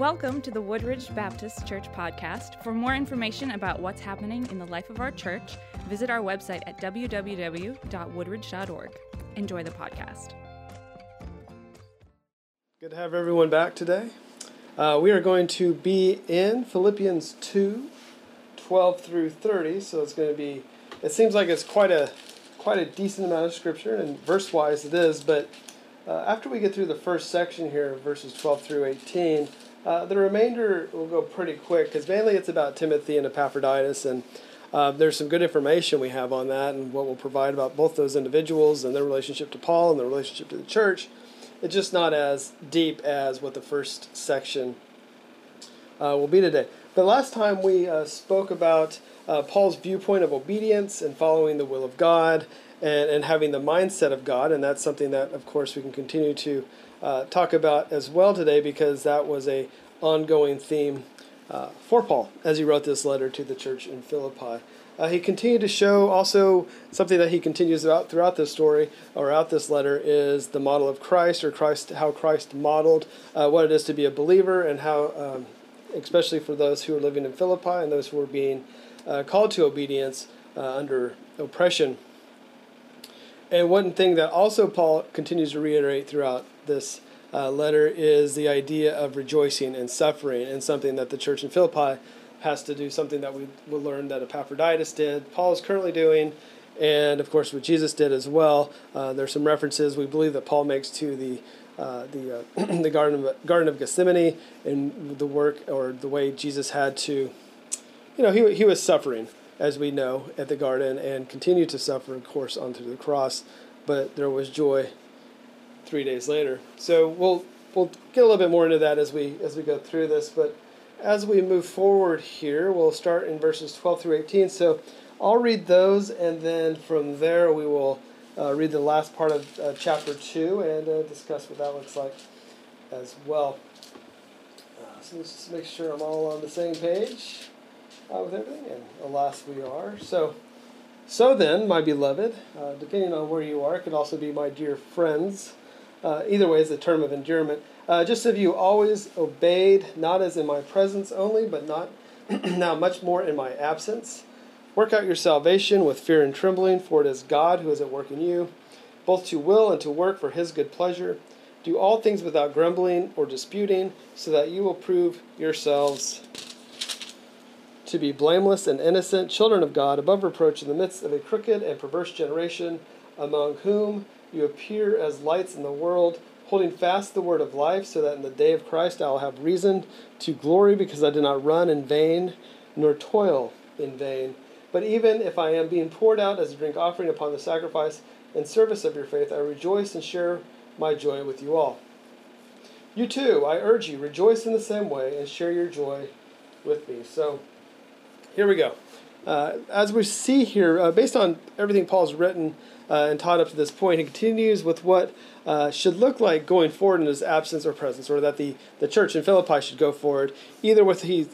Welcome to the Woodridge Baptist Church podcast. For more information about what's happening in the life of our church, visit our website at www.woodridge.org. Enjoy the podcast. Good to have everyone back today. We are going to be in Philippians 2, 12 through 30. So it's going to be, it seems like it's quite a decent amount of scripture, and verse-wise it is, but after we get through the first section here, verses 12 through 18, the remainder will go pretty quick, because mainly it's about Timothy and Epaphroditus, and there's some good information we have on that and what we'll provide about both those individuals and their relationship to Paul and their relationship to the church. It's just not as deep as what the first section will be today. But last time we spoke about Paul's viewpoint of obedience and following the will of God, and having the mindset of God, and that's something that, of course, we can continue to talk about as well today, because that was an ongoing theme for Paul as he wrote this letter to the church in Philippi. He continued to show also something that he continues about throughout this story, or out this letter, is the model of Christ, or Christ, how Christ modeled what it is to be a believer, and how, especially for those who are living in Philippi and those who are being called to obedience under oppression. And one thing that also Paul continues to reiterate throughout this letter is the idea of rejoicing and suffering, and something that the church in Philippi has to do, something that we will learn that Epaphroditus did, Paul is currently doing, and of course what Jesus did as well. There's some references we believe that Paul makes to the Garden of Gethsemane, and the work, or the way Jesus had to, you know, he was suffering, as we know, at the garden, and continued to suffer, of course, onto the cross, but there was joy 3 days later. So we'll get a little bit more into that as we go through this, but as we move forward here, we'll start in verses 12 through 18, so I'll read those, and then from there we will read the last part of chapter 2, and discuss what that looks like as well. So let's just make sure I'm all on the same page with everything, and alas, we are. So then, my beloved, depending on where you are, it could also be my dear friends. Either way is a term of endearment. Just as you always obeyed, not as in my presence only, but not now much more in my absence. Work out your salvation with fear and trembling, for it is God who is at work in you, both to will and to work for his good pleasure. Do all things without grumbling or disputing, so that you will prove yourselves to be blameless and innocent, children of God, above reproach in the midst of a crooked and perverse generation, among whom you appear as lights in the world, holding fast the word of life, so that in the day of Christ I will have reason to glory, because I did not run in vain, nor toil in vain. But even if I am being poured out as a drink offering upon the sacrifice and service of your faith, I rejoice and share my joy with you all. You too, I urge you, rejoice in the same way and share your joy with me. So, here we go. As we see here, based on everything Paul's written and taught up to this point, he continues with what should look like going forward in his absence or presence, or that the church in Philippi should go forward, either if he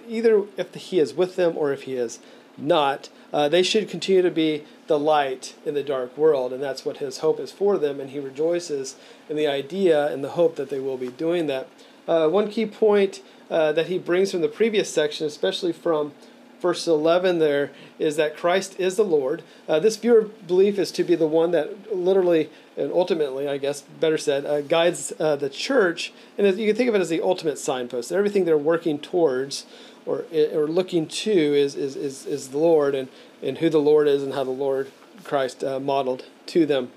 is with them or if he is not. They should continue to be the light in the dark world, and that's what his hope is for them, and he rejoices in the idea and the hope that they will be doing that. One key point that he brings from the previous section, especially from Verse 11 there, is that Christ is the Lord. This view of belief is to be the one that literally and ultimately, I guess, better said, guides the church. And as you can think of it as the ultimate signpost. Everything they're working towards or looking to is the Lord, and who the Lord is and how the Lord Christ modeled to them.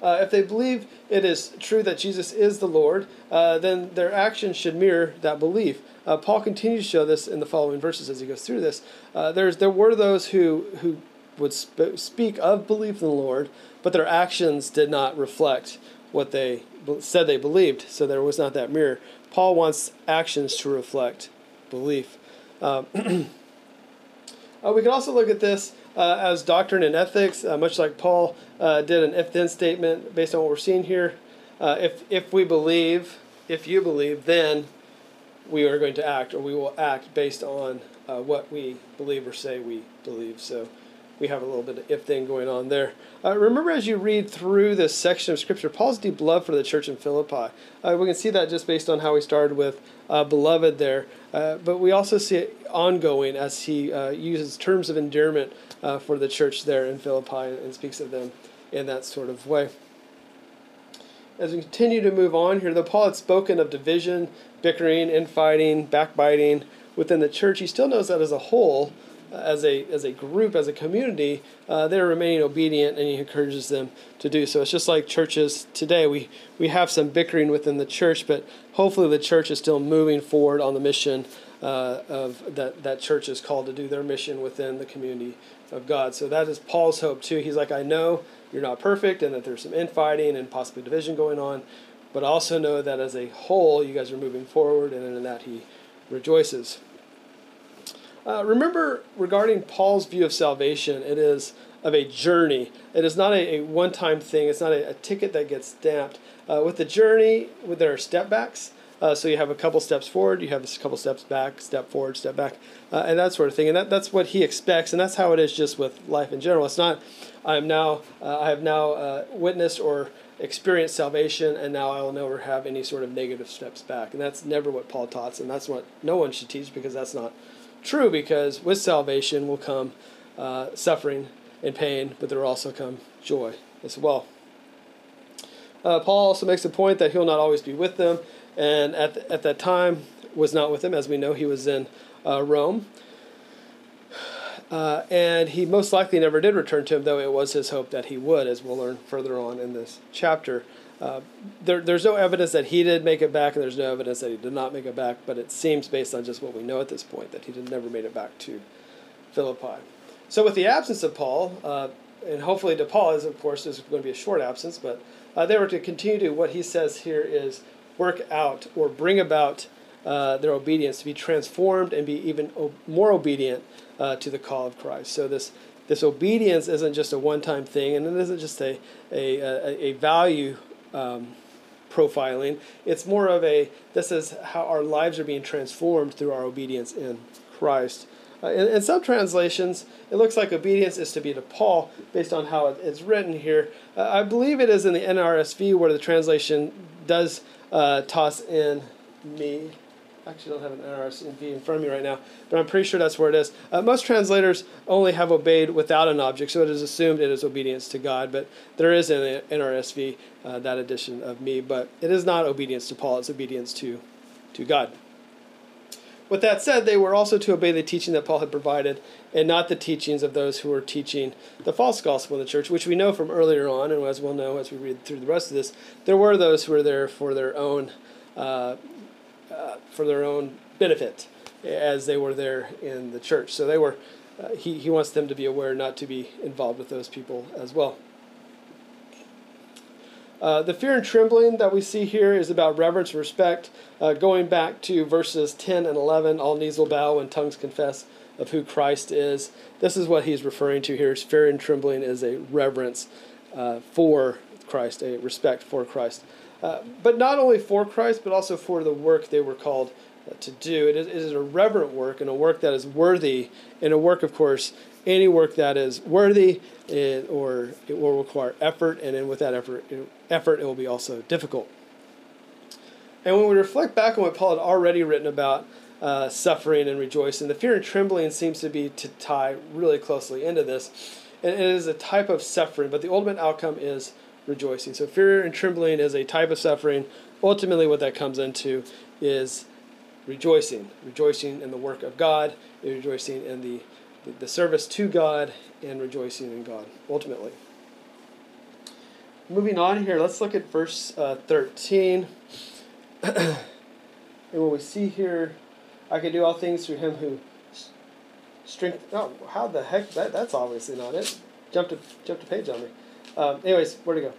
If they believe it is true that Jesus is the Lord, then their actions should mirror that belief. Paul continues to show this in the following verses as he goes through this. There were those who would speak of belief in the Lord, but their actions did not reflect what they said they believed, so there was not that mirror. Paul wants actions to reflect belief. We can also look at this as doctrine and ethics, much like Paul did an if-then statement based on what we're seeing here. If you believe, then we are going to act, or we will act based on what we believe or say we believe. So we have a little bit of if-then going on there. Remember, as you read through this section of Scripture, Paul's deep love for the church in Philippi. We can see that just based on how he started with beloved there. But we also see it ongoing as he uses terms of endearment for the church there in Philippi and speaks of them in that sort of way. As we continue to move on here, though Paul had spoken of division, bickering, infighting, backbiting within the church, he still knows that as a whole, as a group, as a community, they're remaining obedient, and he encourages them to do so. It's just like churches today. We have some bickering within the church, but hopefully the church is still moving forward on the mission of that church is called to do, their mission within the community of God. So that is Paul's hope too. He's like, I know you're not perfect and that there's some infighting and possibly division going on, but I also know that as a whole, you guys are moving forward, and in that he rejoices. Remember, regarding Paul's view of salvation, it is of a journey. It is not a one-time thing. It's not a ticket that gets stamped. With the journey, there are step backs. So you have a couple steps forward, you have a couple steps back, step forward, step back, and that sort of thing. And that's what he expects, and that's how it is just with life in general. It's not, I have now witnessed or experienced salvation, and now I will never have any sort of negative steps back. And that's never what Paul taught, and that's what no one should teach, because that's not true, because with salvation will come suffering and pain, but there will also come joy as well. Paul also makes the point that he'll not always be with them, and at that time was not with them. As we know, he was in Rome, and he most likely never did return to him, though it was his hope that he would, as we'll learn further on in this chapter. There's no evidence that he did make it back, and there's no evidence that he did not make it back, but it seems, based on just what we know at this point, that he never made it back to Philippi. So with the absence of Paul, and hopefully to Paul, is going to be a short absence, but they were to continue to, what he says here is, work out or bring about their obedience, to be transformed and be even more obedient to the call of Christ. So this obedience isn't just a one-time thing, and it isn't just a value profiling. It's more of this is how our lives are being transformed through our obedience in Christ. In some translations, it looks like obedience is to be to Paul, based on how it's written here. I believe it is in the NRSV where the translation does toss in me. Actually, I don't have an NRSV in front of me right now, but I'm pretty sure that's where it is. Most translators only have obeyed without an object, so it is assumed it is obedience to God, but there is in the NRSV that addition of me, but it is not obedience to Paul, it's obedience to God. With that said, they were also to obey the teaching that Paul had provided, and not the teachings of those who were teaching the false gospel in the church, which we know from earlier on, and as we'll know as we read through the rest of this, there were those who were there for their own benefit, as they were there in the church. So they were. He wants them to be aware not to be involved with those people as well. The fear and trembling that we see here is about reverence and respect. Going back to verses 10 and 11, all knees will bow and tongues confess of who Christ is. This is what he's referring to here. Is fear and trembling is a reverence for Christ, a respect for Christ. But not only for Christ, but also for the work they were called to do. It is a reverent work, and a work that is worthy, and a work, of course, any work that is worthy, it will require effort, and then with that effort, it will be also difficult. And when we reflect back on what Paul had already written about suffering and rejoicing, the fear and trembling seems to be to tie really closely into this. And it is a type of suffering, but the ultimate outcome is rejoicing. So fear and trembling is a type of suffering. Ultimately, what that comes into is rejoicing. Rejoicing in the work of God, rejoicing in the service to God, and rejoicing in God, ultimately. Moving on here, let's look at verse 13. And what we see here, I can do all things through him who strengthens. Oh, how the heck? That's obviously not it. Jumped a page on me. Anyways, where to go?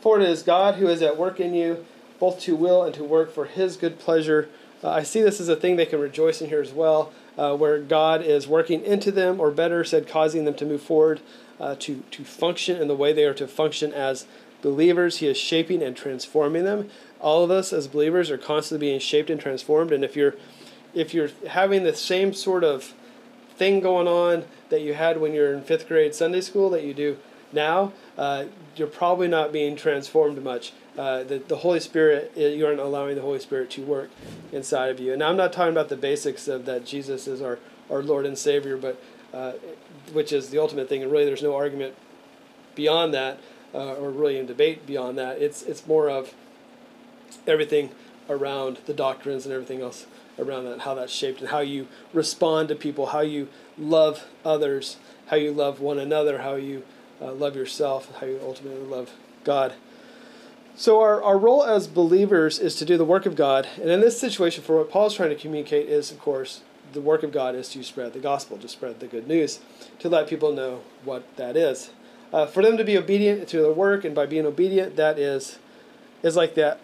For it is God who is at work in you, both to will and to work for his good pleasure. I see this as a thing they can rejoice in here as well, where God is working into them, or better said, causing them to move forward, to function in the way they are to function as believers. He is shaping and transforming them. All of us as believers are constantly being shaped and transformed, and if you're having the same sort of thing going on that you had when you were in 5th grade Sunday school that you do now, you're probably not being transformed much. The Holy Spirit, you aren't allowing the Holy Spirit to work inside of you. And I'm not talking about the basics of that Jesus is our Lord and Savior, but which is the ultimate thing. And really there's no argument beyond that, or really in debate beyond that. It's more of everything around the doctrines and everything else around that, how that's shaped and how you respond to people, how you love others, how you love one another, how you love yourself, and how you ultimately love God. So our role as believers is to do the work of God. And in this situation, for what Paul's trying to communicate is, of course, the work of God is to spread the gospel, to spread the good news, to let people know what that is. For them to be obedient to their work, and by being obedient, that is like the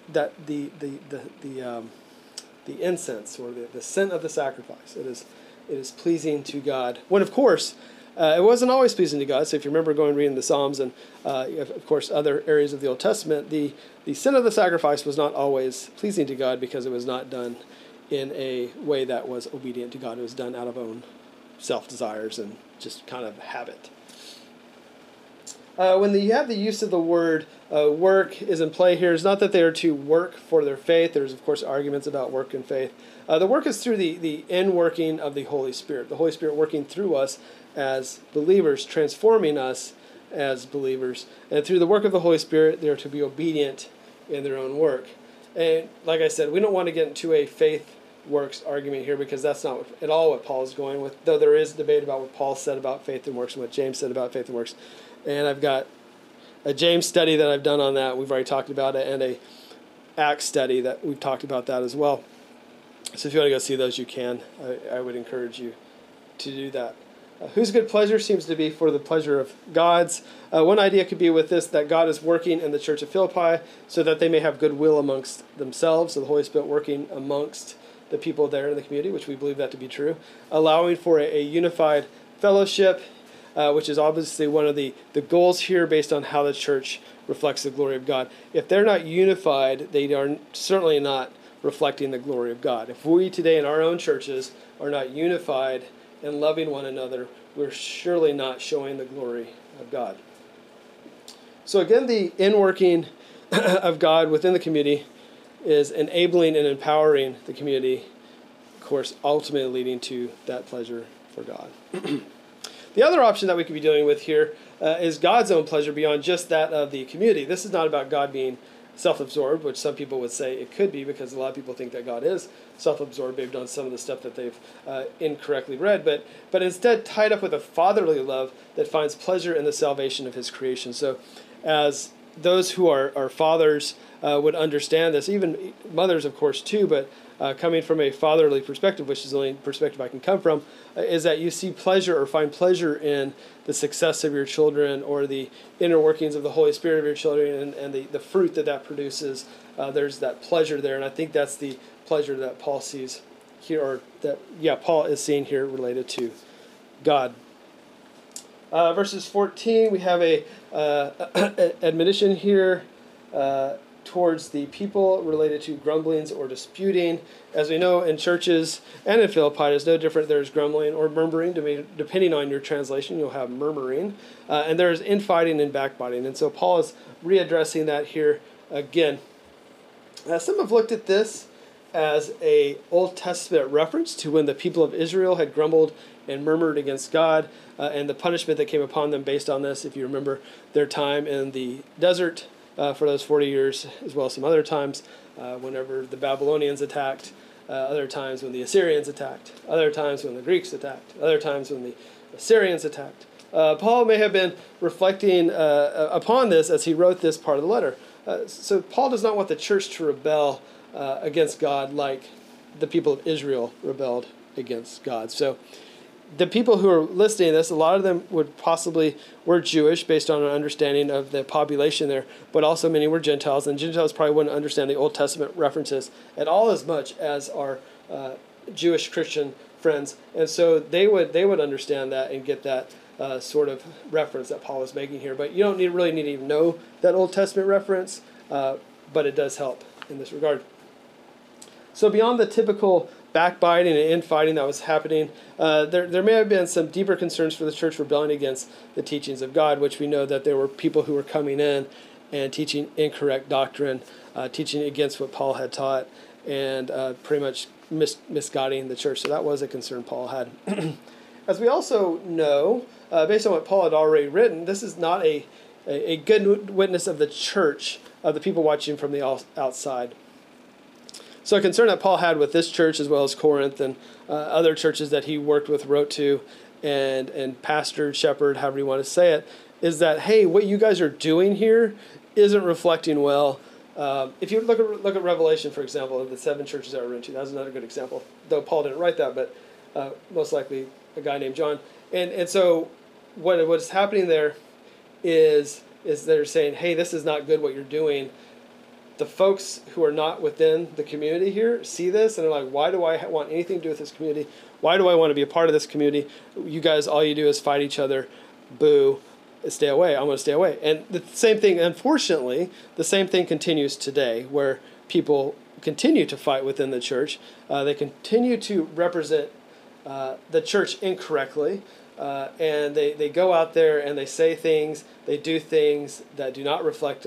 incense or the scent of the sacrifice. It is pleasing to God. When, of course, it wasn't always pleasing to God. So if you remember going and reading the Psalms and, of course, other areas of the Old Testament, the sin of the sacrifice was not always pleasing to God because it was not done in a way that was obedient to God. It was done out of own self-desires and just kind of habit. When you have the use of the word work is in play here, it's not that they are to work for their faith. There's, of course, arguments about work and faith. The work is through the in-working of the Holy Spirit. The Holy Spirit working through us as believers, transforming us as believers. And through the work of the Holy Spirit, they are to be obedient in their own work. And like I said, we don't want to get into a faith works argument here because that's not at all what Paul is going with, though there is debate about what Paul said about faith and works and what James said about faith and works. And I've got a James study that I've done on that. We've already talked about it, and a Acts study that we've talked about that as well. So if you want to go see those, you can. I would encourage you to do that. Whose good pleasure seems to be for the pleasure of God's. One idea could be with this, that God is working in the church of Philippi so that they may have goodwill amongst themselves, so the Holy Spirit working amongst the people there in the community, which we believe that to be true, allowing for a unified fellowship, which is obviously one of the goals here based on how the church reflects the glory of God. If they're not unified, they are certainly not reflecting the glory of God. If we today in our own churches are not unified and loving one another, we're surely not showing the glory of God. So again, the inworking of God within the community is enabling and empowering the community, of course, ultimately leading to that pleasure for God. The other option that we could be dealing with here is God's own pleasure beyond just that of the community. This is not about God being self-absorbed, which some people would say it could be, because a lot of people think that God is self-absorbed based on some of the stuff that they've incorrectly read, but instead tied up with a fatherly love that finds pleasure in the salvation of his creation. So as those who are fathers would understand this, even mothers, of course, too, but coming from a fatherly perspective, which is the only perspective I can come from, is that you see pleasure or find pleasure in the success of your children or the inner workings of the Holy Spirit of your children and the fruit that produces. There's that pleasure there, and I think that's the pleasure that Paul sees here, or that, yeah, Paul is seeing here related to God. Verses 14, we have a admonition here towards the people related to grumblings or disputing. As we know, in churches and in Philippi, it's no different. There's grumbling or murmuring. Depending on your translation, you'll have murmuring. And there's infighting and backbiting. And so Paul is readdressing that here again. Some have looked at this as an Old Testament reference to when the people of Israel had grumbled and murmured against God, and the punishment that came upon them based on this. If you remember their time in the desert, for those 40 years, as well as some other times, whenever the Babylonians attacked, other times when the Assyrians attacked, other times when the Greeks attacked, other times when the Assyrians attacked. Paul may have been reflecting upon this as he wrote this part of the letter. So Paul does not want the church to rebel against God like the people of Israel rebelled against God. So the people who are listening to this, a lot of them would possibly were Jewish based on an understanding of the population there, but also many were Gentiles, and Gentiles probably wouldn't understand the Old Testament references at all as much as our Jewish Christian friends, and so they would understand that and get that sort of reference that Paul is making here. But you don't really need to even know that Old Testament reference, but it does help in this regard. So beyond the typical backbiting and infighting that was happening. There may have been some deeper concerns for the church rebelling against the teachings of God, which we know that there were people who were coming in and teaching incorrect doctrine, teaching against what Paul had taught, and pretty much misguiding the church. So that was a concern Paul had. As we also know, based on what Paul had already written, this is not a good witness of the church, of the people watching from the outside. So a concern that Paul had with this church, as well as Corinth and other churches that he worked with, wrote to, and pastored, shepherded, however you want to say it, is that, hey, what you guys are doing here isn't reflecting well. If you look at Revelation, for example, of the 7 churches that were written to, that's another good example, though Paul didn't write that, but most likely a guy named John. And so what's happening there is they're saying, hey, this is not good what you're doing. The folks who are not within the community here see this, and they're like, why do I want anything to do with this community? Why do I want to be a part of this community? You guys, all you do is fight each other. Boo. Stay away. I'm going to stay away. And the same thing, unfortunately, the same thing continues today, where people continue to fight within the church. They continue to represent the church incorrectly. And they go out there and they say things, they do things that do not reflect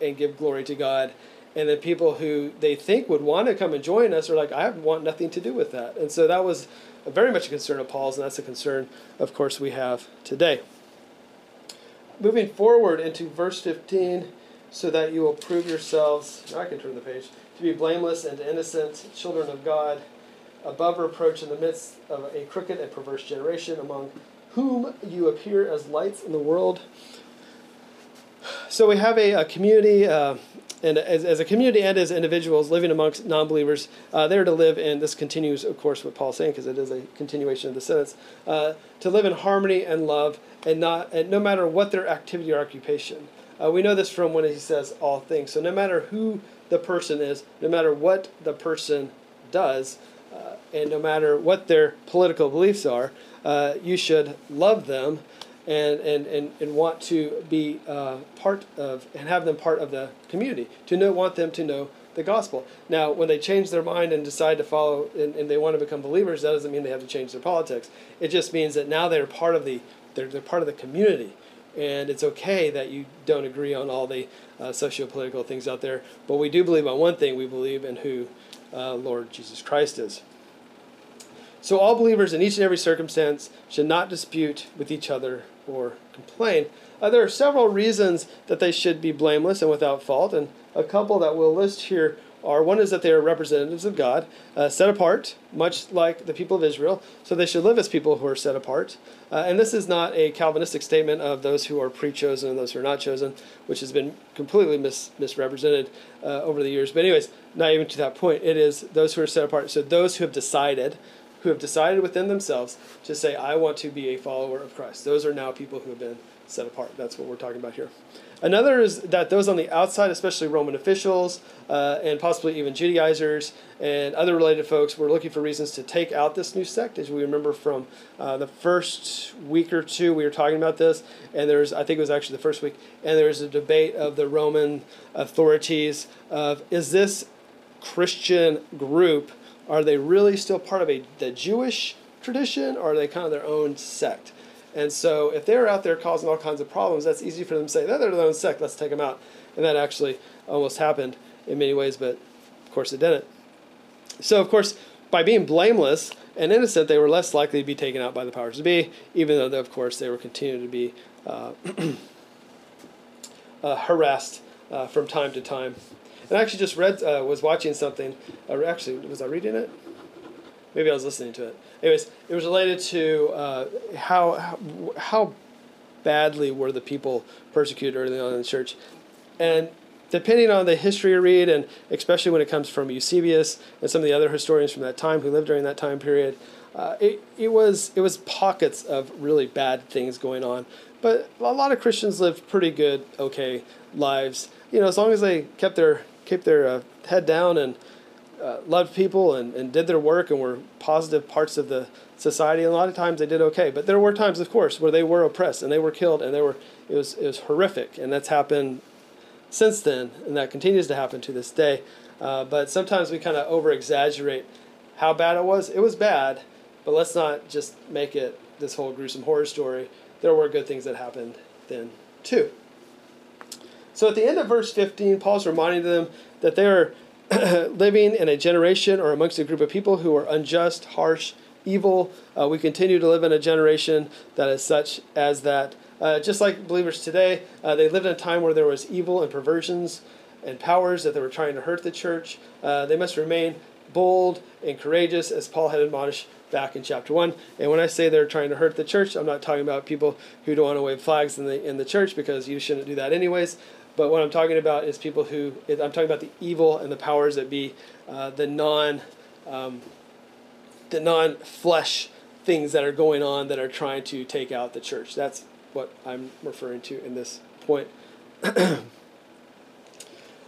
and give glory to God. And then people who they think would want to come and join us are like, I want nothing to do with that. And so that was very much a concern of Paul's, and that's a concern, of course, we have today. Moving forward into verse 15, so that you will prove yourselves, I can turn the page, to be blameless and innocent, children of God, above reproach in the midst of a crooked and perverse generation, among whom you appear as lights in the world. So we have a community, and as a community and as individuals living amongst non-believers, they're to live in, this continues, of course, what Paul's saying, because it is a continuation of the sentence, to live in harmony and love, and no matter what their activity or occupation. We know this from when he says all things. So no matter who the person is, no matter what the person does, and no matter what their political beliefs are, you should love them and want to be part of and have them part of the community, want them to know the gospel. Now, when they change their mind and decide to follow and they want to become believers, that doesn't mean they have to change their politics. It just means that now they're part of they're part of the community. And it's okay that you don't agree on all the socio-political things out there, but we do believe on one thing. We believe in who Lord Jesus Christ is. So all believers in each and every circumstance should not dispute with each other or complain. There are several reasons that they should be blameless and without fault, and a couple that we'll list here are, one is that they are representatives of God, set apart, much like the people of Israel, so they should live as people who are set apart. And this is not a Calvinistic statement of those who are pre-chosen and those who are not chosen, which has been completely misrepresented over the years. But anyways, not even to that point. It is those who are set apart, so those who have decided within themselves to say, I want to be a follower of Christ. Those are now people who have been set apart. That's what we're talking about here. Another is that those on the outside, especially Roman officials and possibly even Judaizers and other related folks, were looking for reasons to take out this new sect. As we remember from the first week or two, we were talking about this, and I think it was actually the first week, and there was a debate of the Roman authorities of, is this Christian group, are they really still part of the Jewish tradition, or are they kind of their own sect? And so if they're out there causing all kinds of problems, that's easy for them to say, they're their own sect, let's take them out. And that actually almost happened in many ways, but of course it didn't. So of course, by being blameless and innocent, they were less likely to be taken out by the powers to be, even though, of course, they were continuing to be harassed from time to time. And I actually just was watching something. Actually, was I reading it? Maybe I was listening to it. Anyways, it was related to how badly were the people persecuted early on in the church. And depending on the history you read, and especially when it comes from Eusebius and some of the other historians from that time who lived during that time period, it was pockets of really bad things going on. But a lot of Christians lived pretty good, okay lives. You know, as long as they kept their head down and loved people and did their work and were positive parts of the society, and a lot of times they did okay. But there were times, of course, where they were oppressed and they were killed, and it was horrific, and that's happened since then, and that continues to happen to this day. But sometimes we kind of over exaggerate how bad it was. It was bad, but let's not just make it this whole gruesome horror story. There were good things that happened then too. So at the end of verse 15, Paul's reminding them that they are living in a generation or amongst a group of people who are unjust, harsh, evil. We continue to live in a generation that is such as that. Just like believers today, they lived in a time where there was evil and perversions and powers that they were trying to hurt the church. They must remain bold and courageous, as Paul had admonished back in chapter 1. And when I say they're trying to hurt the church, I'm not talking about people who don't want to wave flags in the church, because you shouldn't do that anyways. But what I'm talking about is people who, I'm talking about the evil and the powers that be, the non-flesh things that are going on that are trying to take out the church. That's what I'm referring to in this point.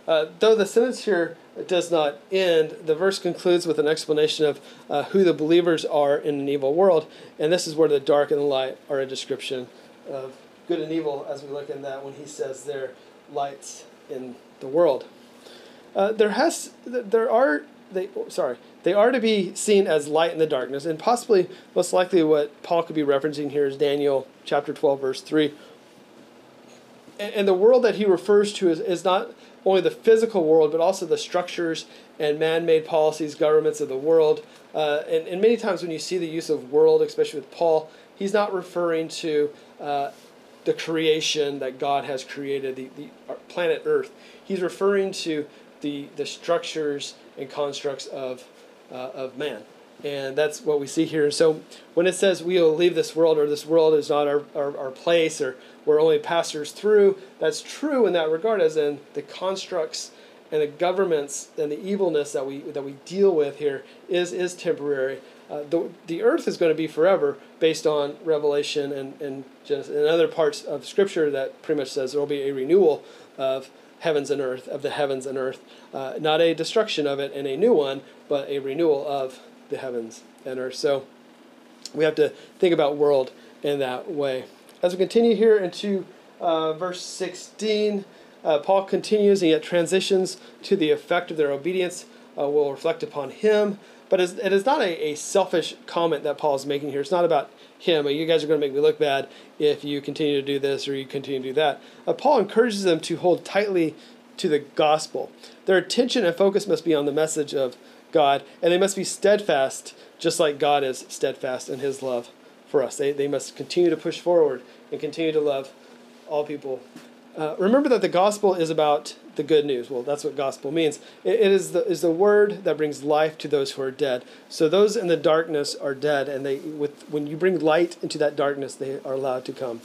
Though the sentence here does not end, the verse concludes with an explanation of who the believers are in an evil world. And this is where the dark and the light are a description of good and evil, as we look in that when he says they're lights in the world. They are to be seen as light in the darkness, and possibly, most likely, what Paul could be referencing here is Daniel chapter 12, verse 3. And the world that he refers to is not only the physical world, but also the structures and man-made policies, governments of the world. And many times when you see the use of world, especially with Paul, he's not referring to the creation that God has created, the planet Earth. He's referring to the structures and constructs of man. And that's what we see here. So when it says we will leave this world, or this world is not our place, or we're only passers through, that's true in that regard, as in the constructs and the governments and the evilness that we deal with here is temporary. The earth is going to be forever, based on Revelation and Genesis and other parts of Scripture that pretty much says there will be a renewal of heavens and earth, of the heavens and earth, not a destruction of it and a new one, but a renewal of the heavens and earth. So we have to think about world in that way. As we continue here into verse 16, Paul continues and yet transitions to the effect of their obedience will reflect upon him. But it is not a selfish comment that Paul is making here. It's not about him. You guys are going to make me look bad if you continue to do this or you continue to do that. Paul encourages them to hold tightly to the gospel. Their attention and focus must be on the message of God, and they must be steadfast, just like God is steadfast in his love for us. They must continue to push forward and continue to love all people. Remember that the gospel is about the good news. Well, that's what gospel means. It is the word that brings life to those who are dead. So those in the darkness are dead, and when you bring light into that darkness, they are allowed to come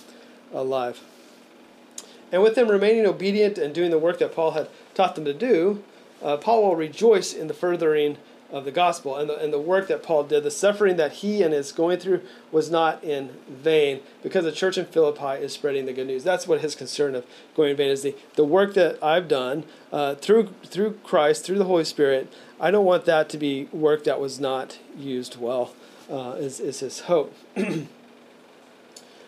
alive. And with them remaining obedient and doing the work that Paul had taught them to do, Paul will rejoice in the furthering of the gospel and the work that Paul did. The suffering that he and his going through was not in vain, because the church in Philippi is spreading the good news. That's what his concern of going in vain is. The work that I've done through Christ, through the Holy Spirit, I don't want that to be work that was not used well, is his hope.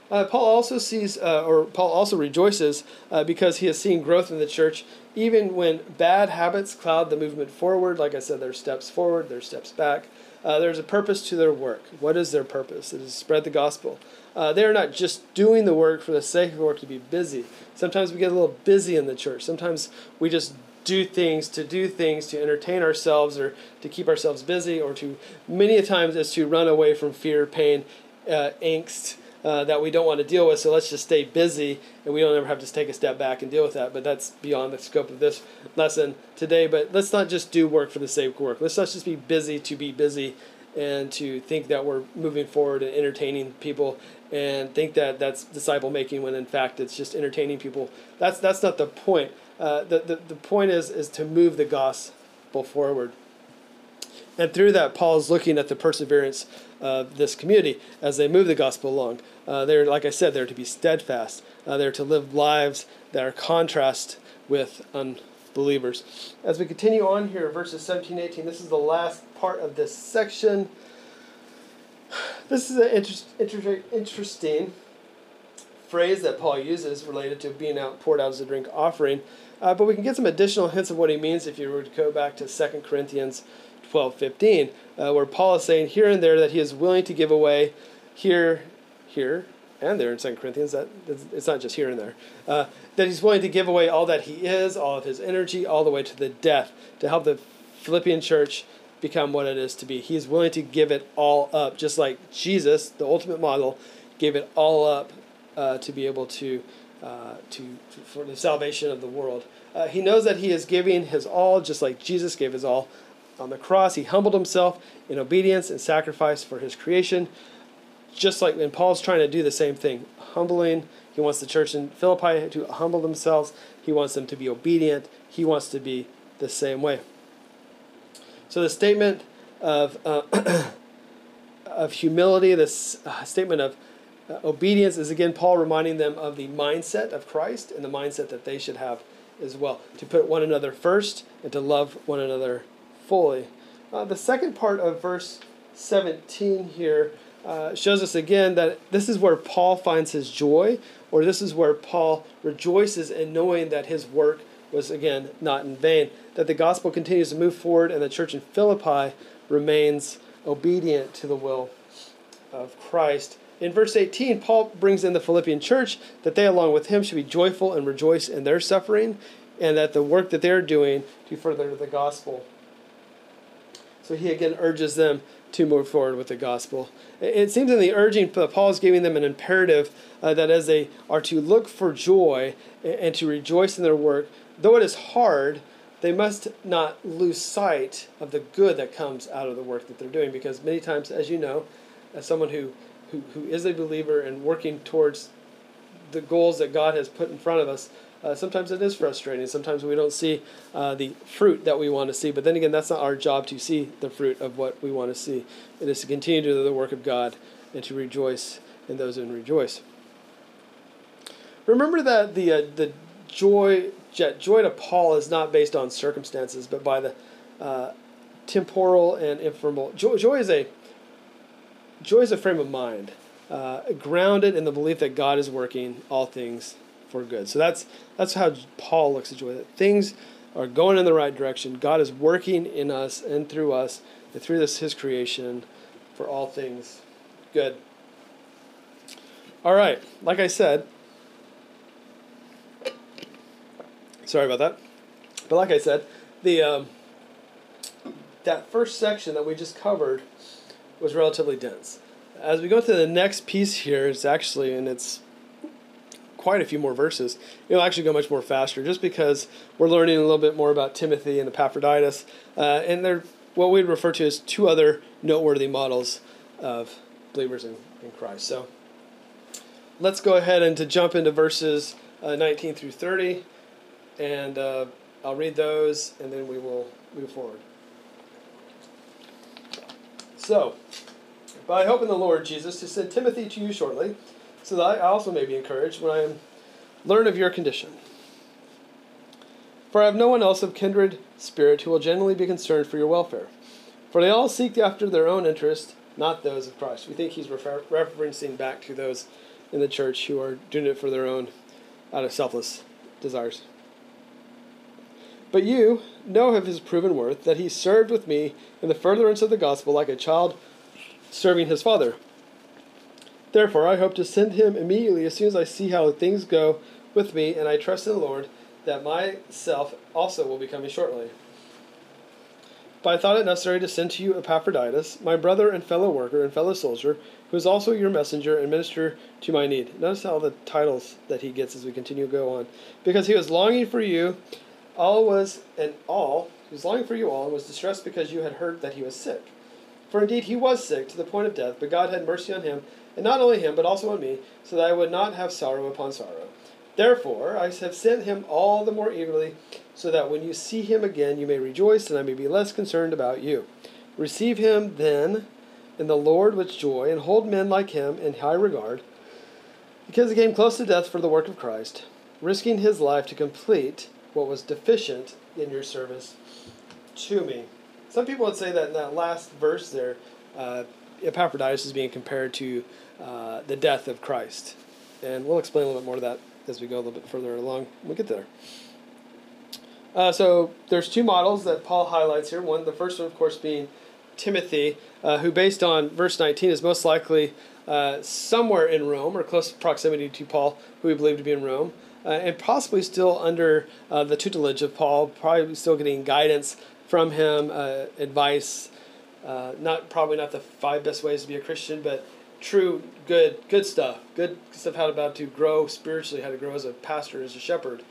Paul also rejoices because he has seen growth in the church. Even when bad habits cloud the movement forward, like I said, there are steps forward, there are steps back. There's a purpose to their work. What is their purpose? It is to spread the gospel. They are not just doing the work for the sake of the work to be busy. Sometimes we get a little busy in the church. Sometimes we just do things to entertain ourselves or to keep ourselves busy, or to many times is to run away from fear, pain, angst, that we don't want to deal with, so let's just stay busy, and we don't ever have to take a step back and deal with that. But that's beyond the scope of this lesson today. But let's not just do work for the sake of work. Let's not just be busy and to think that we're moving forward and entertaining people and think that that's disciple-making, when in fact it's just entertaining people. That's not the point. The point is to move the gospel forward. And through that, Paul is looking at the perseverance of this community as they move the gospel along. They're, like I said, they're to be steadfast. They're to live lives that are contrast with unbelievers. As we continue on here, verses 17 and 18, this is the last part of this section. This is an interesting phrase that Paul uses related to being poured out as a drink offering. But we can get some additional hints of what he means if you were to go back to 2 Corinthians 12:15, where Paul is saying here and there that he is willing to give away here, and there in 2 Corinthians. It's not just here and there. That he's willing to give away all that he is, all of his energy, all the way to the death, to help the Philippian church become what it is to be. He is willing to give it all up, just like Jesus, the ultimate model, gave it all up to be able to for the salvation of the world. He knows that he is giving his all, just like Jesus gave his all on the cross. He humbled himself in obedience and sacrifice for his creation, just like, and Paul's trying to do the same thing, humbling. He wants the church in Philippi to humble themselves. He wants them to be obedient. He wants to be the same way. So the statement of of humility, this statement of obedience is, again, Paul reminding them of the mindset of Christ and the mindset that they should have as well, to put one another first and to love one another fully. The second part of verse 17 here shows us again that this is where Paul finds his joy, or this is where Paul rejoices in knowing that his work was, again, not in vain, that the gospel continues to move forward and the church in Philippi remains obedient to the will of Christ. In verse 18, Paul brings in the Philippian church that they, along with him, should be joyful and rejoice in their suffering, and that the work that they're doing to further the gospel. So he again urges them to move forward with the gospel. It seems in the urging, Paul is giving them an imperative that as they are to look for joy and to rejoice in their work, though it is hard, they must not lose sight of the good that comes out of the work that they're doing, because many times, as you know, as someone who is a believer and working towards the goals that God has put in front of us, sometimes it is frustrating. Sometimes we don't see the fruit that we want to see. But then again, that's not our job to see the fruit of what we want to see. It is to continue to do the work of God and to rejoice in those who rejoice. Remember that the joy to Paul is not based on circumstances, but by the temporal and ephemeral. Joy is a frame of mind, grounded in the belief that God is working all things for good. So that's how Paul looks at joy, that things are going in the right direction. God is working in us and through us, and through this his creation, for all things good. All right, like I said, sorry about that, but like I said, the that first section that we just covered was relatively dense. As we go to the next piece here, it's quite a few more verses. It'll actually go much more faster, just because we're learning a little bit more about Timothy and Epaphroditus, and they're what we'd refer to as two other noteworthy models of believers in Christ. So let's go ahead and to jump into verses 19 through 30, and I'll read those, and then we will move forward. So, but I hope in the Lord Jesus to send Timothy to you shortly, so that I also may be encouraged when I learn of your condition. For I have no one else of kindred spirit who will generally be concerned for your welfare. For they all seek after their own interest, not those of Christ. We think he's referencing back to those in the church who are doing it for their own, out of selfless desires. But you know of his proven worth, that he served with me in the furtherance of the gospel like a child serving his father. Therefore, I hope to send him immediately as soon as I see how things go with me, and I trust in the Lord that myself also will be coming shortly. But I thought it necessary to send to you Epaphroditus, my brother and fellow worker and fellow soldier, who is also your messenger and minister to my need. Notice how the titles that he gets as we continue to go on. Because he was longing for you all and was distressed because you had heard that he was sick. For indeed he was sick to the point of death, but God had mercy on him, and not only him, but also on me, so that I would not have sorrow upon sorrow. Therefore I have sent him all the more eagerly, so that when you see him again you may rejoice, and I may be less concerned about you. Receive him then in the Lord with joy, and hold men like him in high regard, because he came close to death for the work of Christ, risking his life to complete what was deficient in your service to me. Some people would say that in that last verse there, Epaphroditus is being compared to the death of Christ. And we'll explain a little bit more of that as we go a little bit further along. We'll get there. So there's two models that Paul highlights here. One, the first one, of course, being Timothy, who based on verse 19 is most likely somewhere in Rome or close proximity to Paul, who we believe to be in Rome, and possibly still under the tutelage of Paul, probably still getting guidance from him, advice, probably not the 5 best ways to be a Christian, but true, good stuff. Good stuff about to grow spiritually, how to grow as a pastor, as a shepherd,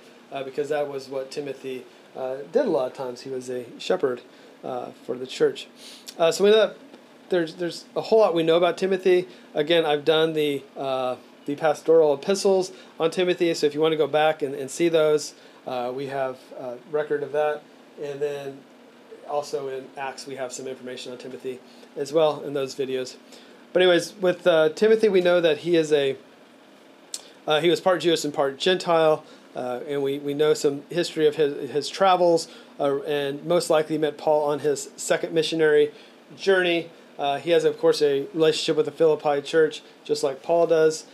because that was what Timothy did a lot of times. He was a shepherd for the church. So we know that there's a whole lot we know about Timothy. Again, I've done the pastoral epistles on Timothy, so if you want to go back and see those, we have a record of that. And then also in Acts, we have some information on Timothy as well in those videos. But anyways, with Timothy, we know that he is he was part Jewish and part Gentile, and we know some history of his travels, and most likely met Paul on his second missionary journey. He has, of course, a relationship with the Philippi church, just like Paul does,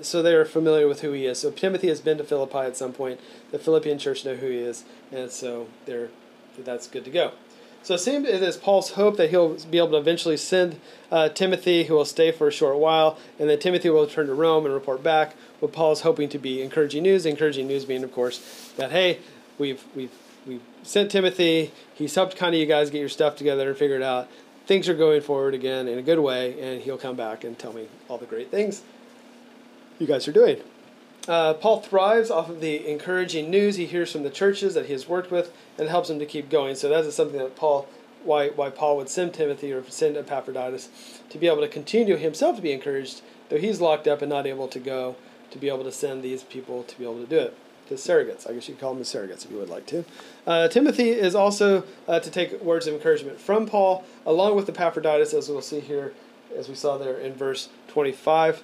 so they are familiar with who he is. So Timothy has been to Philippi at some point. The Philippian church know who he is, and so that's good to go. So it seems it is Paul's hope that he'll be able to eventually send Timothy, who will stay for a short while, and then Timothy will return to Rome and report back. What Paul is hoping to be encouraging news being, of course, that, hey, we've sent Timothy. He's helped kind of you guys get your stuff together and figure it out. Things are going forward again in a good way, and he'll come back and tell me all the great things you guys are doing. Paul thrives off of the encouraging news he hears from the churches that he has worked with, and it helps him to keep going. So that is something that why Paul would send Timothy or send Epaphroditus, to be able to continue himself to be encouraged, though he's locked up and not able to go, to be able to send these people to be able to do it. The surrogates. I guess you could call them the surrogates if you would like to. Timothy is also to take words of encouragement from Paul, along with Epaphroditus, as we'll see here, as we saw there in verse 25.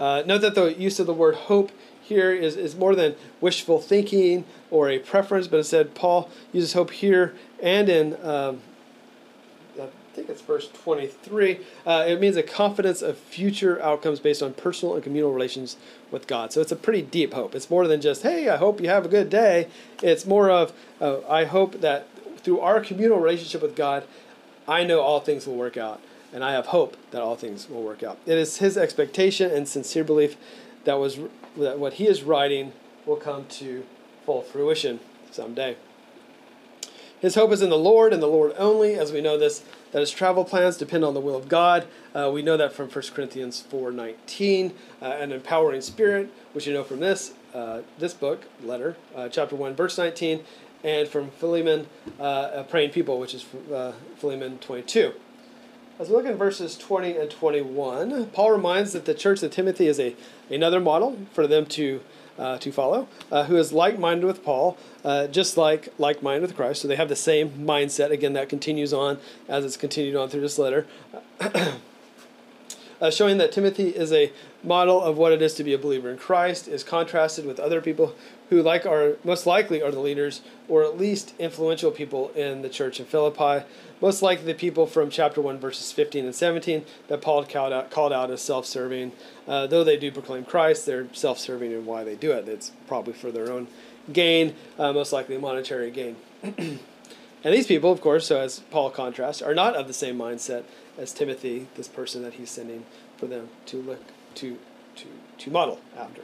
Note that the use of the word hope here is more than wishful thinking or a preference, but instead Paul uses hope here and in, I think it's verse 23, it means a confidence of future outcomes based on personal and communal relations with God. So it's a pretty deep hope. It's more than just, hey, I hope you have a good day. It's more of, I hope that through our communal relationship with God, I know all things will work out. And I have hope that all things will work out. It is his expectation and sincere belief that what he is writing will come to full fruition someday. His hope is in the Lord and the Lord only, as we know this, that his travel plans depend on the will of God. We know that from 1 Corinthians 4:19, an empowering spirit, which you know from this book, letter, chapter 1, verse 19, and from Philemon, a praying people, which is Philemon 22. As we look at verses 20 and 21, Paul reminds that the church of Timothy is another model for them to follow, who is like-minded with Paul, just like-minded with Christ. So they have the same mindset. Again, that continues on as it's continued on through this letter, showing that Timothy is a model of what it is to be a believer in Christ, is contrasted with other people who most likely are the leaders or at least influential people in the church in Philippi, most likely the people from chapter 1, verses 15 and 17 that Paul called out as self-serving. Though they do proclaim Christ, they're self-serving in why they do it. It's probably for their own gain, most likely monetary gain. And these people, of course, so as Paul contrasts, are not of the same mindset as Timothy, this person that he's sending for them to look to model after.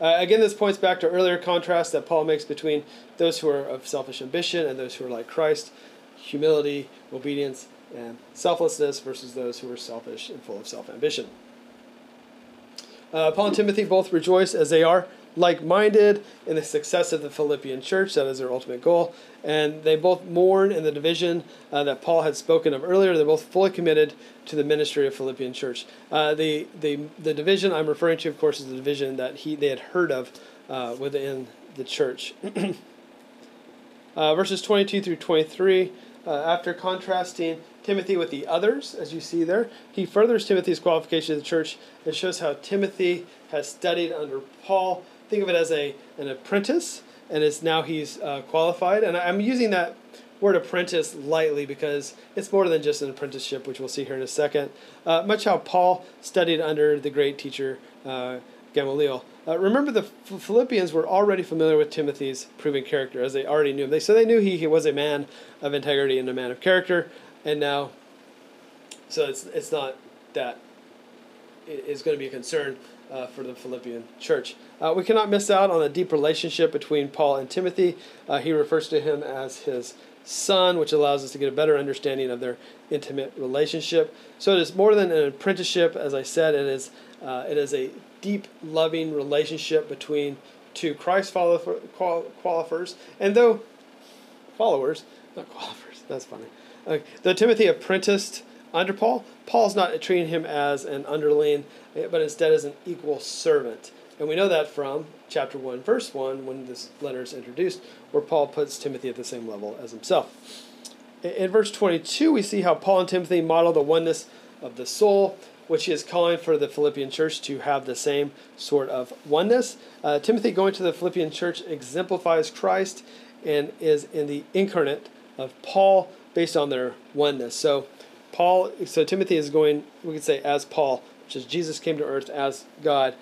Again, this points back to earlier contrast that Paul makes between those who are of selfish ambition and those who are like Christ, humility, obedience, and selflessness versus those who are selfish and full of self-ambition. Paul and Timothy both rejoice as they are like-minded in the success of the Philippian church. That is their ultimate goal. And they both mourn in the division that Paul had spoken of earlier. They're both fully committed to the ministry of Philippian church. The division I'm referring to, of course, is the division that they had heard of within the church. Verses 22 through 23, after contrasting Timothy with the others, as you see there, he furthers Timothy's qualification to the church and shows how Timothy has studied under Paul. Think of it as an apprentice, and now he's qualified. And I'm using that word apprentice lightly because it's more than just an apprenticeship, which we'll see here in a second. Much how Paul studied under the great teacher Gamaliel. Remember, the Philippians were already familiar with Timothy's proven character, as they already knew him. So they knew he was a man of integrity and a man of character, and now, so it's not that it's going to be a concern for the Philippian church. We cannot miss out on a deep relationship between Paul and Timothy. He refers to him as his son, which allows us to get a better understanding of their intimate relationship. So it is more than an apprenticeship, as I said. It is a deep, loving relationship between two Christ followers. And though followers, not qualifiers, that's funny. Though Timothy apprenticed under Paul, Paul's not treating him as an underling, but instead as an equal servant. And we know that from chapter 1, verse 1, when this letter is introduced, where Paul puts Timothy at the same level as himself. In verse 22, we see how Paul and Timothy model the oneness of the soul, which he is calling for the Philippian church to have the same sort of oneness. Timothy going to the Philippian church exemplifies Christ and is in the incarnate of Paul based on their oneness. So Timothy is going, we could say, as Paul, which is Jesus came to earth as God,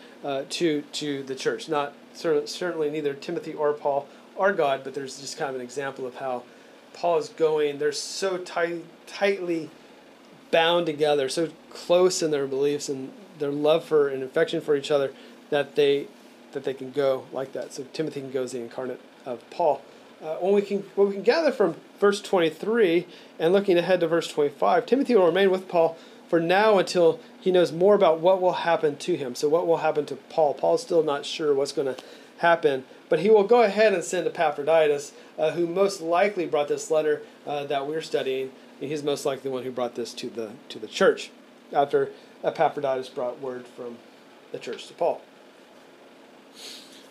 to the church. Not certainly neither Timothy or Paul are God, but there's just kind of an example of how Paul is going. They're so tightly bound together, so close in their beliefs and their love for and affection for each other, that they can go like that. So Timothy can go as the incarnate of Paul. What we can gather from verse 23 and looking ahead to verse 25, Timothy will remain with Paul for now until he knows more about what will happen to him. So what will happen to Paul? Paul's still not sure what's going to happen, but he will go ahead and send Epaphroditus, who most likely brought this letter that we're studying, and he's most likely the one who brought this to the church after Epaphroditus brought word from the church to Paul.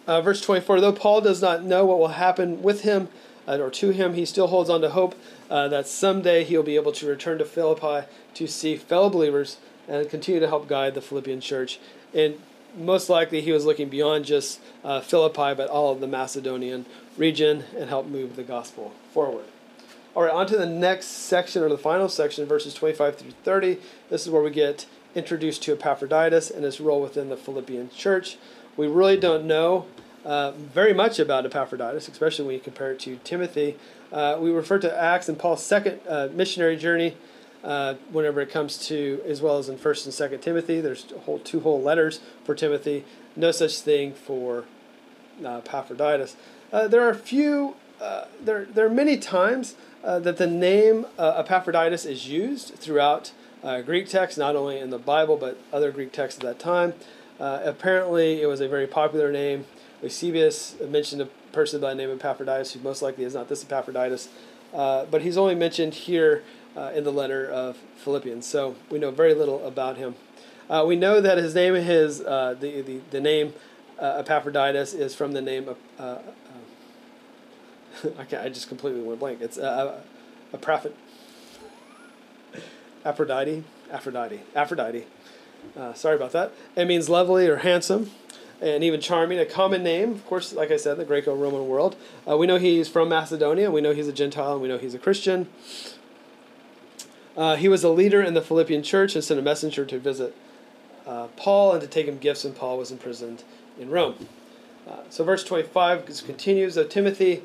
Verse 24, though Paul does not know what will happen with him or to him, he still holds on to hope that someday he'll be able to return to Philippi to see fellow believers and continue to help guide the Philippian church. And most likely he was looking beyond just Philippi, but all of the Macedonian region, and help move the gospel forward. All right, on to the next section, or the final section, verses 25 through 30. This is where we get introduced to Epaphroditus and his role within the Philippian church. We really don't know very much about Epaphroditus, especially when you compare it to Timothy. We refer to Acts and Paul's second missionary journey whenever it comes to, as well as in 1 and 2 Timothy. There's two whole letters for Timothy. No such thing for Epaphroditus. There are many times that the name Epaphroditus is used throughout Greek texts, not only in the Bible, but other Greek texts at that time. Apparently, it was a very popular name. Eusebius mentioned a person by the name of Epaphroditus, who most likely is not this Epaphroditus, but he's only mentioned here in the letter of Philippians, so we know very little about him. We know that his name, the name Epaphroditus, is from the name of I just completely went blank. It's a prophet, Aphrodite. Sorry about that. It means lovely or handsome and even charming, a common name. Of course, like I said, the Greco-Roman world. We know he's from Macedonia. We know he's a Gentile, and we know he's a Christian. He was a leader in the Philippian church and sent a messenger to visit Paul and to take him gifts, and Paul was imprisoned in Rome. So verse 25 continues, though Timothy,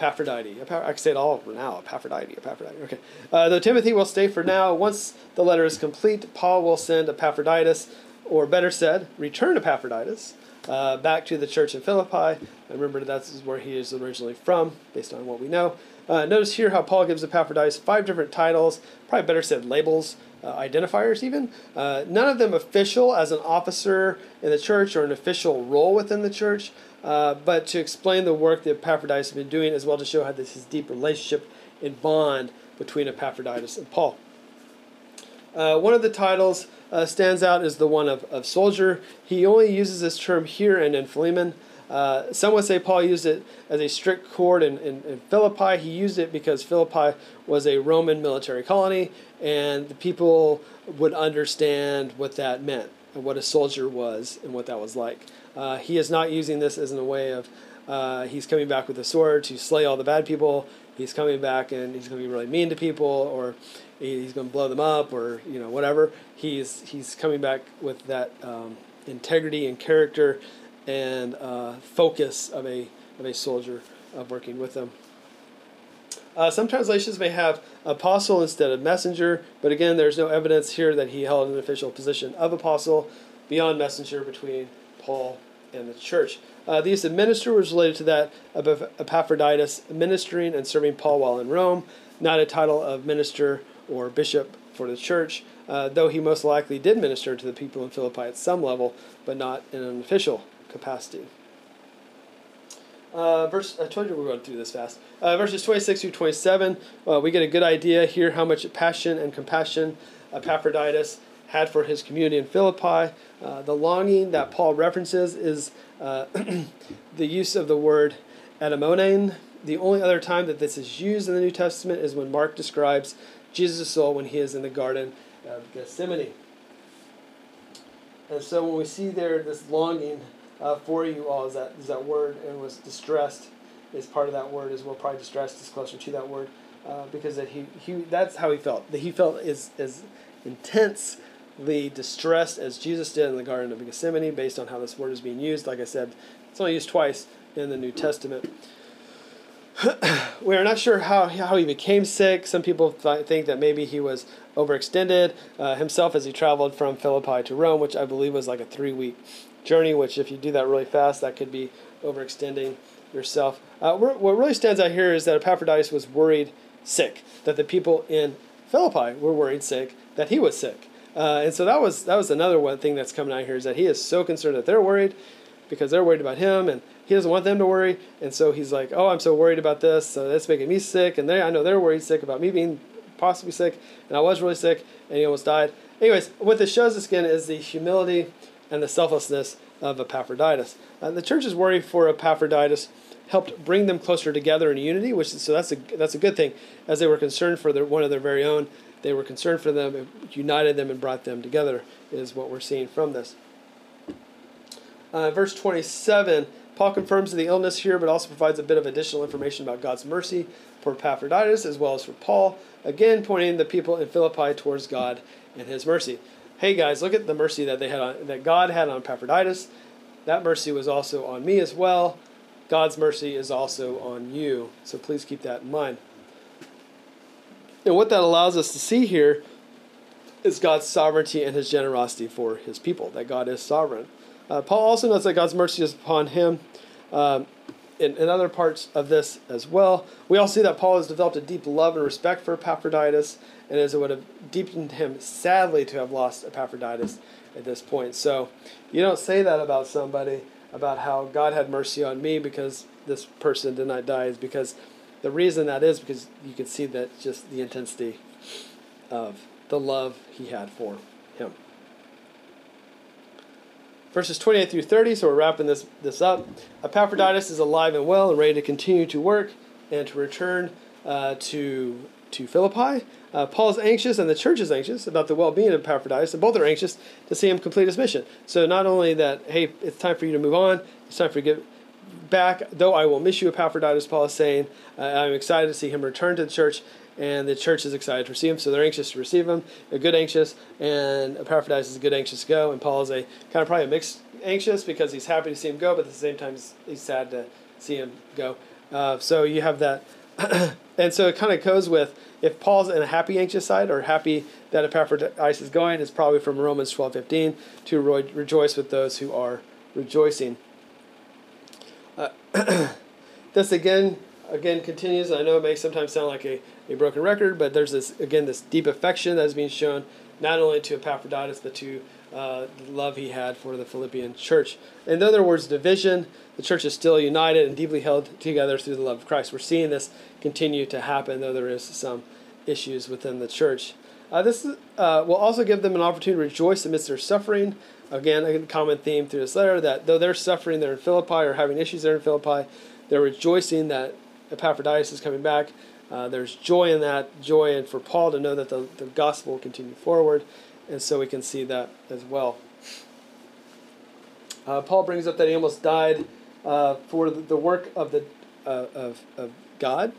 Aphrodite. I can say it all now, Aphrodite. Okay. Though Timothy will stay for now, once the letter is complete, Paul will send Epaphroditus, or better said, return Epaphroditus, back to the church in Philippi. And remember, that's where he is originally from, based on what we know. Notice here how Paul gives Epaphroditus 5 different titles, probably better said labels, identifiers even. None of them official as an officer in the church or an official role within the church. But to explain the work that Epaphroditus has been doing, as well to show how this is deep relationship and bond between Epaphroditus and Paul. One of the titles stands out is the one of soldier. He only uses this term here and in Philemon. Some would say Paul used it as a strict cord in Philippi. He used it because Philippi was a Roman military colony, and the people would understand what that meant and what a soldier was and what that was like. He is not using this as in a way of he's coming back with a sword to slay all the bad people. He's coming back and he's going to be really mean to people, or he's going to blow them up, or whatever. He's coming back with that integrity and character and focus of a soldier working with them. Some translations may have apostle instead of messenger, but again, there's no evidence here that he held an official position of apostle beyond messenger between Paul and the church. The use of minister was related to that of Epaphroditus ministering and serving Paul while in Rome, not a title of minister or bishop for the church, though he most likely did minister to the people in Philippi at some level, but not in an official capacity. I told you we were going through this fast. Verses 26 through 27, we get a good idea here how much passion and compassion Epaphroditus had for his community in Philippi. The longing that Paul references is the use of the word etymonene. The only other time that this is used in the New Testament is when Mark describes Jesus' soul when he is in the Garden of Gethsemane. And so when we see there this longing for you all is that word, and was distressed is part of that word as well. Probably distressed is closer to that word because that that's how he felt. That he felt is intensely distressed as Jesus did in the Garden of Gethsemane, based on how this word is being used. Like I said, it's only used twice in the New Testament. We are not sure how he became sick. Some people think that maybe he was overextended himself as he traveled from Philippi to Rome, which I believe was like a 3-week journey, which if you do that really fast, that could be overextending yourself. What really stands out here is that Epaphroditus was worried sick, that the people in Philippi were worried sick, that he was sick. And so that was another one thing that's coming out here, is that he is so concerned that they're worried because they're worried about him, and he doesn't want them to worry. And so he's like, oh, I'm so worried about this, so that's making me sick. And I know they're worried sick about me being possibly sick, and I was really sick, and he almost died. Anyways, what this shows us again is the humility and the selflessness of Epaphroditus. The church's worry for Epaphroditus helped bring them closer together in unity, so that's a good thing. As they were concerned for one of their very own, they were concerned for them, it united them and brought them together, is what we're seeing from this. Verse 27, Paul confirms the illness here, but also provides a bit of additional information about God's mercy for Epaphroditus as well as for Paul, again pointing the people in Philippi towards God and his mercy. Hey guys, look at the mercy that God had on Epaphroditus. That mercy was also on me as well. God's mercy is also on you, so please keep that in mind. And what that allows us to see here is God's sovereignty and his generosity for his people, that God is sovereign. Paul also notes that God's mercy is upon him in other parts of this as well. We all see that Paul has developed a deep love and respect for Epaphroditus, and as it would have deepened him sadly to have lost Epaphroditus at this point. So you don't say that about somebody, about how God had mercy on me because this person did not die, is because the reason that is because you can see that just the intensity of the love he had for him. Verses 28 through 30, so we're wrapping this up. Epaphroditus is alive and well and ready to continue to work and to return to Philippi. Paul's anxious and the church is anxious about the well-being of Epaphroditus, and both are anxious to see him complete his mission. So not only that, hey, it's time for you to move on, it's time for you to get back, though I will miss you, Epaphroditus, Paul is saying, I'm excited to see him return to the church, and the church is excited to receive him, so they're anxious to receive him, a good anxious, and Epaphroditus is a good anxious to go, and Paul is a kind of probably a mixed anxious because he's happy to see him go, but at the same time he's sad to see him go. So you have that. And so it kind of goes with, if Paul's in a happy anxious side, or happy that Epaphroditus is going, it's probably from Romans 12:15, to rejoice with those who are rejoicing. This again continues. I know it may sometimes sound like a broken record, but there's this deep affection that is being shown not only to Epaphroditus, but to the love he had for the Philippian church. In other words, division, the church is still united and deeply held together through the love of Christ. We're seeing this continue to happen, though there is some issues within the church. This will also give them an opportunity to rejoice amidst their suffering. Again, a common theme through this letter, that though they're suffering there in Philippi, or having issues there in Philippi, they're rejoicing that Epaphroditus is coming back. There's joy in that, and for Paul to know that the gospel will continue forward, and so we can see that as well. Paul brings up that he almost died for the work of the of God,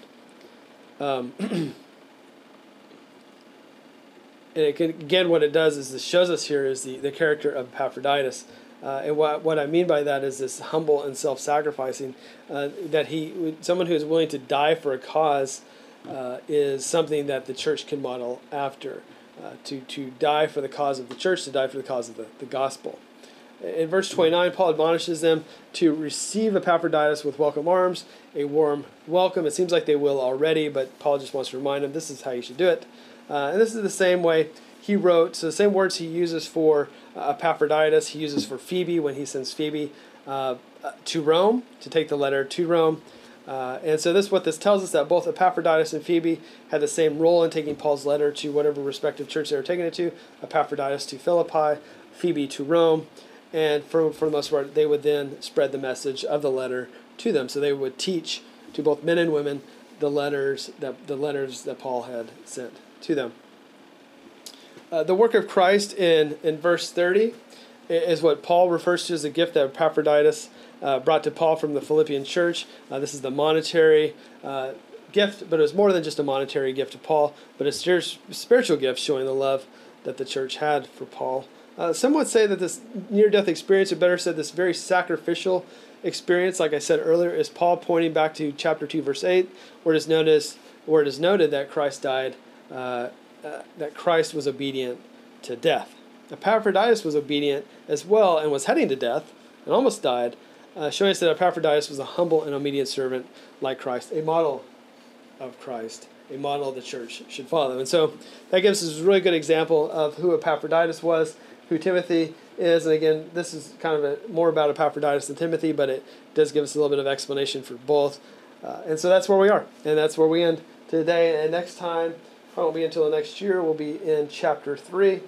and it can, again, what it does is it shows us here is the character of Epaphroditus, And what I mean by that is this humble and self-sacrificing, that someone who is willing to die for a cause is something that the church can model after, to die for the cause of the church, to die for the cause of the gospel. In verse 29, Paul admonishes them to receive Epaphroditus with welcome arms, a warm welcome. It seems like they will already, but Paul just wants to remind them this is how you should do it. And this is the same way he wrote, so the same words he uses for Epaphroditus, he uses for Phoebe when he sends Phoebe to Rome, to take the letter to Rome. And so this is what this tells us, that both Epaphroditus and Phoebe had the same role in taking Paul's letter to whatever respective church they were taking it to, Epaphroditus to Philippi, Phoebe to Rome. And for the most part, they would then spread the message of the letter to them. So they would teach to both men and women the letters that Paul had sent to them. The work of Christ in verse 30 is what Paul refers to as a gift that Epaphroditus brought to Paul from the Philippian church. This is the monetary gift, but it was more than just a monetary gift to Paul, but a spiritual gift showing the love that the church had for Paul. Some would say that this near-death experience, or better said, this very sacrificial experience, like I said earlier, is Paul pointing back to chapter 2, verse 8, where it is noted that Christ died, that Christ was obedient to death. Epaphroditus was obedient as well and was heading to death and almost died, showing us that Epaphroditus was a humble and obedient servant like Christ, a model of Christ, a model the church should follow. And so that gives us a really good example of who Epaphroditus was, who Timothy is. And again, this is kind of more about Epaphroditus than Timothy, but it does give us a little bit of explanation for both. And so that's where we are, and that's where we end today. And next time, probably won't be until the next year, we'll be in chapter 3.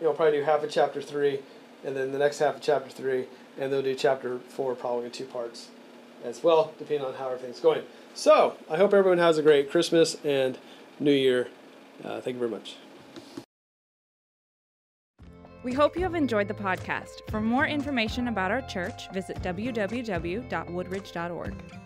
We'll probably do half of chapter 3, and then the next half of chapter 3, and they'll do chapter 4 probably in two parts as well, depending on how everything's going. So, I hope everyone has a great Christmas and New Year. Thank you very much. We hope you have enjoyed the podcast. For more information about our church, visit www.woodridge.org.